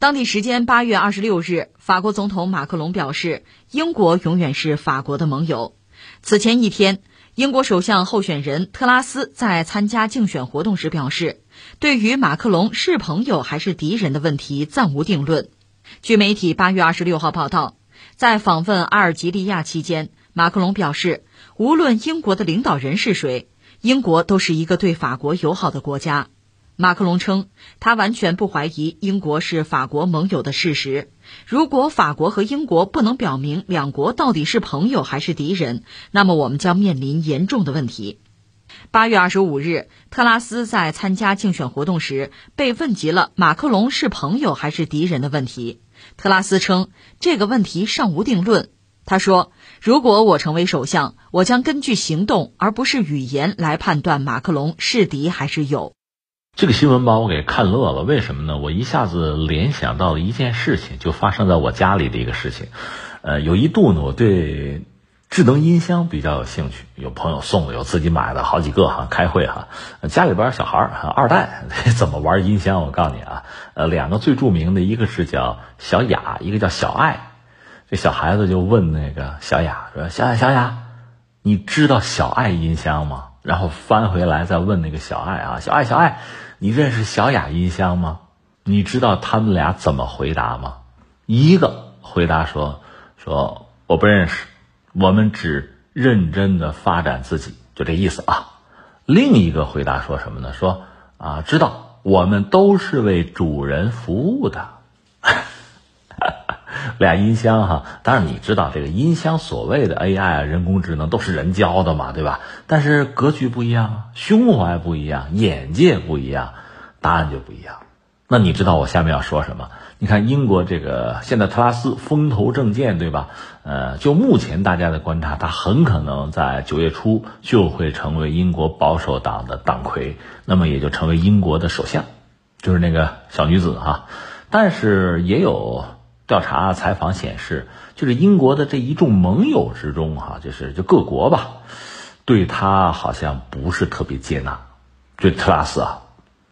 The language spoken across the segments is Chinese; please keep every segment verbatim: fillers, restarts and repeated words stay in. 当地时间八月二十六日，法国总统马克龙表示，英国永远是法国的盟友。此前一天，英国首相候选人特拉斯在参加竞选活动时表示，对于马克龙是朋友还是敌人的问题暂无定论。据媒体八月二十六号报道，在访问阿尔及利亚期间，马克龙表示，无论英国的领导人是谁，英国都是一个对法国友好的国家。马克龙称，他完全不怀疑英国是法国盟友的事实。如果法国和英国不能表明两国到底是朋友还是敌人，那么我们将面临严重的问题。八月二十五日，特拉斯在参加竞选活动时被问及了马克龙是朋友还是敌人的问题。特拉斯称，这个问题尚无定论。他说，如果我成为首相，我将根据行动而不是语言来判断马克龙是敌还是友。这个新闻把我给看乐了，为什么呢？我一下子联想到了一件事情，就发生在我家里的一个事情。呃，有一度呢，我对智能音箱比较有兴趣，有朋友送的，有自己买的，好几个哈。开会哈，家里边小孩二代怎么玩音箱？我告诉你啊，呃，两个最著名的，一个是叫小雅，一个叫小爱。这小孩子就问那个小雅说：“小雅，小雅，你知道小爱音箱吗？”然后翻回来再问那个小爱啊，小爱，小爱，你认识小雅音箱吗？你知道他们俩怎么回答吗？一个回答说说我不认识。我们只认真的发展自己，就这意思啊。另一个回答说什么呢？说啊，知道，我们都是为主人服务的。俩音箱哈、啊，当然你知道这个音箱所谓的 A I 啊，人工智能都是人教的嘛，对吧？但是格局不一样，胸怀不一样，眼界不一样，答案就不一样。那你知道我下面要说什么？你看英国这个现在特拉斯风头正劲，对吧？呃，就目前大家的观察，他很可能在九月初就会成为英国保守党的党魁，那么也就成为英国的首相，就是那个小女子哈。但是也有调查采访显示，就是英国的这一众盟友之中哈，就是就各国吧，对他好像不是特别接纳，对特拉斯啊。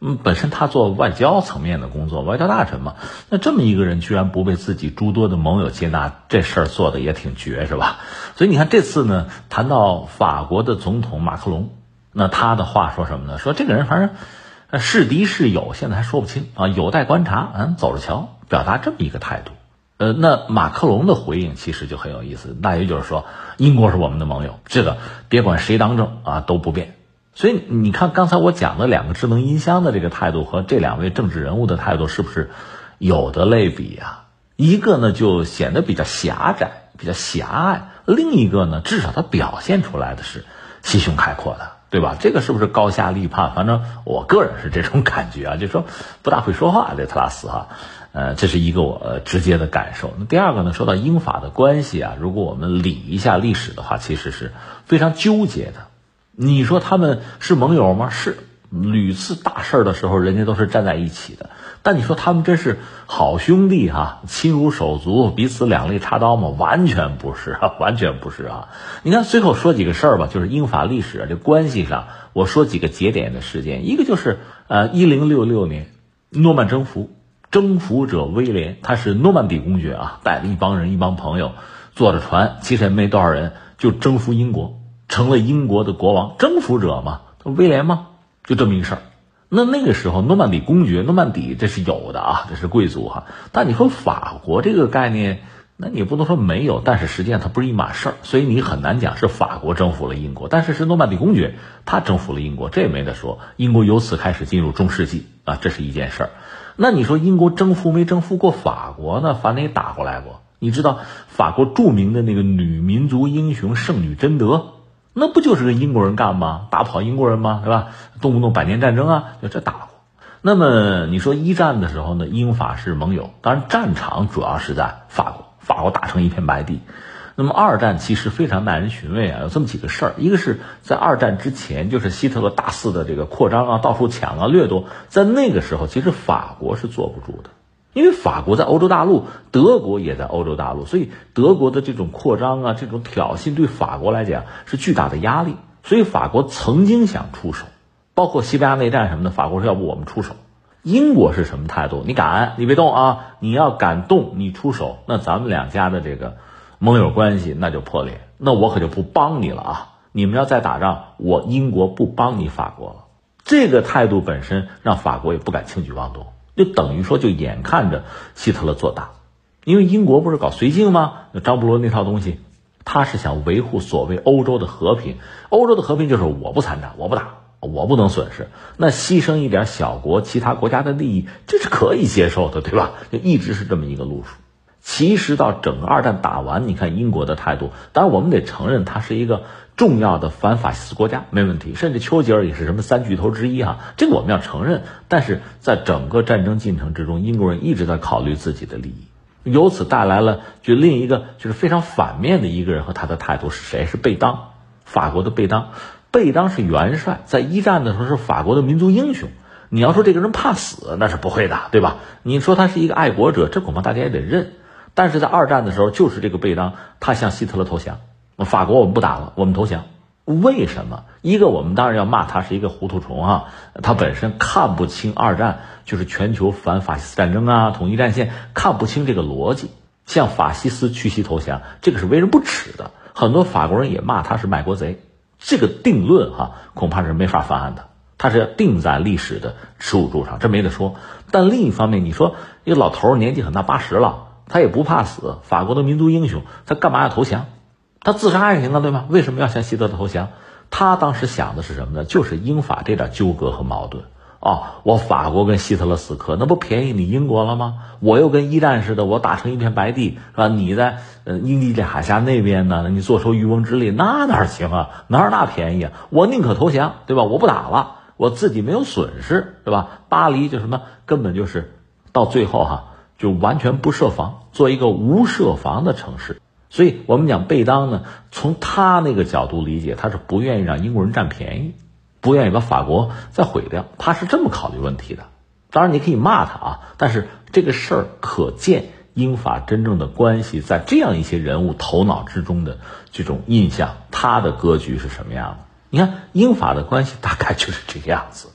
嗯，本身他做外交层面的工作，外交大臣嘛，那这么一个人居然不被自己诸多的盟友接纳，这事儿做的也挺绝，是吧？所以你看这次呢，谈到法国的总统马克龙，那他的话说什么呢？说这个人反正是敌是友，现在还说不清啊，有待观察，嗯，走着瞧，表达这么一个态度。呃，那马克龙的回应其实就很有意思，大约就是说，英国是我们的盟友，这个别管谁当政啊，都不变。所以你看刚才我讲的两个智能音箱的这个态度和这两位政治人物的态度是不是有的类比啊？一个呢就显得比较狭窄比较狭隘，另一个呢至少它表现出来的是心胸开阔的，对吧？这个是不是高下立判？反正我个人是这种感觉啊，就说不大会说话这特拉斯哈、啊，呃，这是一个我直接的感受。那第二个呢，说到英法的关系啊，如果我们理一下历史的话，其实是非常纠结的。你说他们是盟友吗？是，屡次大事的时候人家都是站在一起的。但你说他们真是好兄弟啊，亲如手足，彼此两肋插刀吗？完全不是啊，完全不是啊。你看随口说几个事儿吧，就是英法历史、啊、这关系上我说几个节点的事件。一个就是呃一零六六年诺曼征服，征服者威廉，他是诺曼底公爵啊，带了一帮人一帮朋友坐着船，其实也没多少人，就征服英国，成了英国的国王。征服者嘛，威廉嘛，就这么一个事儿。那那个时候诺曼底公爵，诺曼底这是有的啊，这是贵族哈、啊。但你说法国这个概念，那你不能说没有，但是实际上它不是一码事儿，所以你很难讲是法国征服了英国，但是是诺曼底公爵他征服了英国，这也没得说。英国由此开始进入中世纪啊，这是一件事儿。那你说英国征服没征服过法国呢？反正也打过来过。你知道法国著名的那个女民族英雄圣女贞德，那不就是个英国人干吗？打跑英国人吗？对吧？动不动百年战争啊，就这打过。那么你说一战的时候呢，英法是盟友，当然战场主要是在法国，法国打成一片白地。那么二战其实非常耐人寻味啊，有这么几个事儿。一个是在二战之前，就是希特勒大肆的这个扩张啊，到处抢啊，掠夺。在那个时候，其实法国是坐不住的。因为法国在欧洲大陆，德国也在欧洲大陆，所以德国的这种扩张啊，这种挑衅对法国来讲是巨大的压力，所以法国曾经想出手，包括西班牙内战什么的，法国说要不我们出手，英国是什么态度？你敢，你别动啊！你要敢动，你出手，那咱们两家的这个盟友关系那就破裂，那我可就不帮你了啊！你们要再打仗，我英国不帮你法国了。这个态度本身让法国也不敢轻举妄动，就等于说就眼看着希特勒做大。因为英国不是搞绥靖吗？张伯伦那套东西，他是想维护所谓欧洲的和平。欧洲的和平就是我不参战，我不打，我不能损失，那牺牲一点小国其他国家的利益，这是可以接受的，对吧？就一直是这么一个路数。其实到整个二战打完，你看英国的态度，当然我们得承认它是一个重要的反法西斯国家，没问题，甚至丘吉尔也是什么三巨头之一啊，这个我们要承认。但是在整个战争进程之中，英国人一直在考虑自己的利益，由此带来了就另一个就是非常反面的一个人和他的态度是谁？是贝当，法国的贝当。贝当是元帅，在一战的时候是法国的民族英雄。你要说这个人怕死，那是不会的，对吧？你说他是一个爱国者，这恐怕大家也得认。但是在二战的时候，就是这个贝当，他向希特勒投降，法国我们不打了，我们投降。为什么？一个我们当然要骂他是一个糊涂虫啊，他本身看不清二战就是全球反法西斯战争啊，统一战线，看不清这个逻辑，向法西斯屈膝投降，这个是为人不齿的。很多法国人也骂他是卖国贼，这个定论哈、啊，恐怕是没法翻案的，他是要定在历史的耻辱柱上，这没得说。但另一方面，你说一个老头年纪很大，八十了，他也不怕死，法国的民族英雄，他干嘛要投降？他自杀也行啊，对吗？为什么要向希特勒投降？他当时想的是什么呢？就是英法这点纠葛和矛盾啊、哦！我法国跟希特勒死磕，那不便宜你英国了吗？我又跟一战似的，我打成一片白地，是吧？你在呃英吉利海峡那边呢，你坐收渔翁之利，那哪行啊？哪有那便宜啊？我宁可投降，对吧？我不打了，我自己没有损失，对吧？巴黎就什么，根本就是到最后哈、啊，就完全不设防，做一个无设防的城市。所以我们讲贝当呢，从他那个角度理解，他是不愿意让英国人占便宜，不愿意把法国再毁掉，他是这么考虑问题的。当然你可以骂他啊，但是这个事儿可见英法真正的关系在这样一些人物头脑之中的这种印象，他的格局是什么样的。你看英法的关系大概就是这个样子。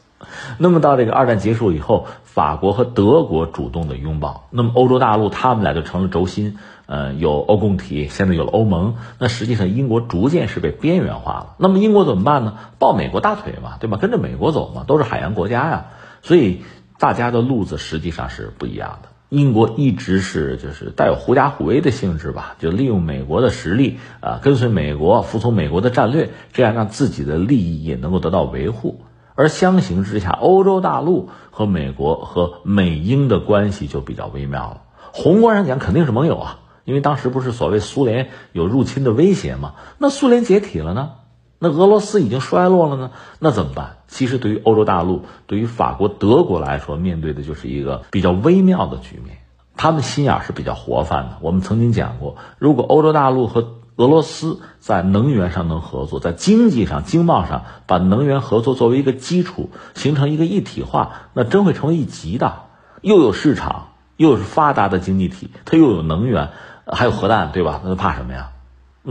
那么到这个二战结束以后，法国和德国主动的拥抱，那么欧洲大陆他们俩就成了轴心，呃，有欧共体，现在有了欧盟，那实际上英国逐渐是被边缘化了。那么英国怎么办呢？抱美国大腿嘛，对吧？跟着美国走嘛，都是海洋国家呀，所以大家的路子实际上是不一样的。英国一直是就是带有狐假虎威的性质吧，就利用美国的实力啊、呃，跟随美国，服从美国的战略，这样让自己的利益也能够得到维护。而相形之下，欧洲大陆和美国和美英的关系就比较微妙了。宏观上讲肯定是盟友啊，因为当时不是所谓苏联有入侵的威胁吗？那苏联解体了呢？那俄罗斯已经衰落了呢？那怎么办？其实对于欧洲大陆，对于法国、德国来说，面对的就是一个比较微妙的局面。他们心眼是比较活泛的。我们曾经讲过，如果欧洲大陆和俄罗斯在能源上能合作，在经济上、经贸上把能源合作作为一个基础，形成一个一体化，那真会成为一极的，又有市场，又是发达的经济体，它又有能源，还有核弹，对吧？那怕什么呀？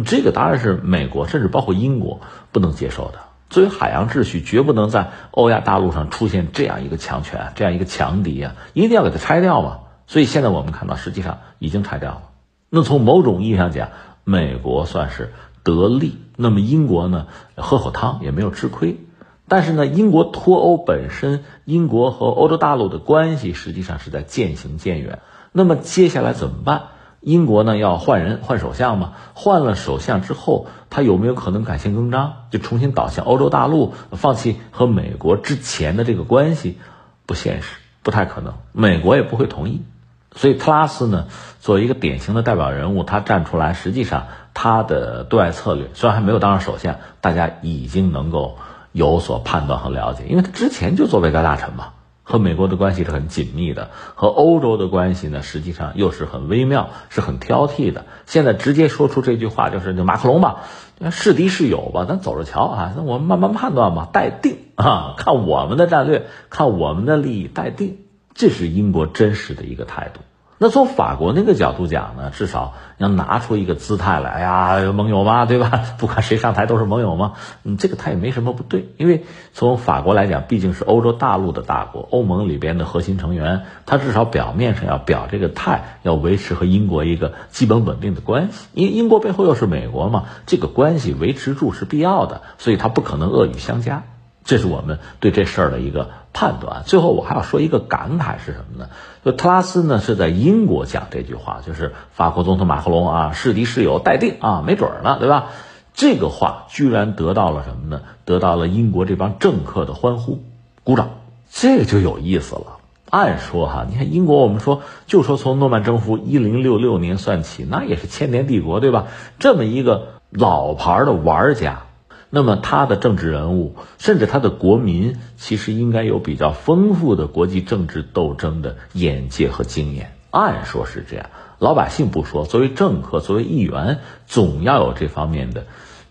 这个当然是美国，甚至包括英国不能接受的。作为海洋秩序，绝不能在欧亚大陆上出现这样一个强权，这样一个强敌啊，一定要给它拆掉嘛。所以现在我们看到，实际上已经拆掉了。那从某种意义上讲，美国算是得利，那么英国呢，喝口汤也没有吃亏。但是呢，英国脱欧本身，英国和欧洲大陆的关系实际上是在渐行渐远。那么接下来怎么办？英国呢要换人，换首相嘛。换了首相之后，他有没有可能改弦更张，就重新倒向欧洲大陆，放弃和美国之前的这个关系？不现实，不太可能，美国也不会同意。所以特拉斯呢，作为一个典型的代表人物，他站出来，实际上他的对外策略虽然还没有当上首相，大家已经能够有所判断和了解，因为他之前就做外交大臣嘛，和美国的关系是很紧密的，和欧洲的关系呢，实际上又是很微妙，是很挑剔的。现在直接说出这句话就是，就马克龙吧，是敌是友吧，咱走着瞧啊，我们慢慢判断吧，待定啊，看我们的战略，看我们的利益，待定。这是英国真实的一个态度，那从法国那个角度讲呢，至少要拿出一个姿态来，哎呀，盟友嘛，对吧？不管谁上台都是盟友嘛。嗯，这个他也没什么不对，因为从法国来讲，毕竟是欧洲大陆的大国，欧盟里边的核心成员，他至少表面上要表这个态，要维持和英国一个基本稳定的关系。因为英国背后又是美国嘛，这个关系维持住是必要的，所以他不可能恶语相加。这是我们对这事儿的一个判断。最后我还要说一个感慨是什么呢？就特拉斯呢是在英国讲这句话，就是法国总统马克龙啊，是敌是友待定啊，没准儿呢，对吧？这个话居然得到了什么呢？得到了英国这帮政客的欢呼、鼓掌，这个就有意思了。按说哈，你看英国，我们说就说从诺曼征服一零六六年算起，那也是千年帝国，对吧？这么一个老牌的玩家。那么他的政治人物，甚至他的国民，其实应该有比较丰富的国际政治斗争的眼界和经验。按说是这样，老百姓不说，作为政客，作为议员，总要有这方面的，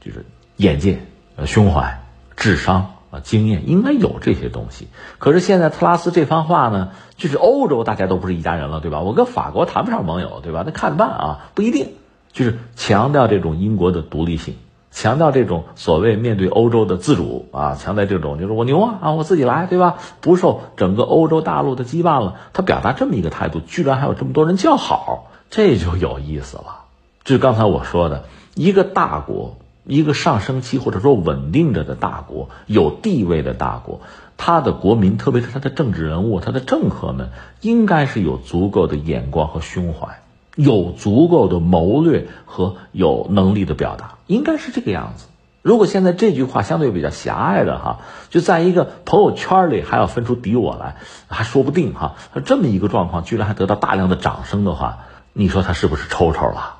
就是眼界、胸怀、智商啊、经验，应该有这些东西。可是现在特拉斯这番话呢，就是欧洲大家都不是一家人了，对吧？我跟法国谈不上盟友，对吧？那看办啊，不一定。就是强调这种英国的独立性。强调这种所谓面对欧洲的自主啊，强调这种就是我牛啊啊，我自己来，对吧？不受整个欧洲大陆的羁绊了。他表达这么一个态度，居然还有这么多人叫好，这就有意思了。就刚才我说的，一个大国，一个上升期或者说稳定着的大国，有地位的大国，他的国民，特别是他的政治人物，他的政客们，应该是有足够的眼光和胸怀。有足够的谋略和有能力的表达，应该是这个样子。如果现在这句话相对比较狭隘的哈，就在一个朋友圈里还要分出敌我来，还说不定哈。这么一个状况居然还得到大量的掌声的话，你说他是不是抽抽了？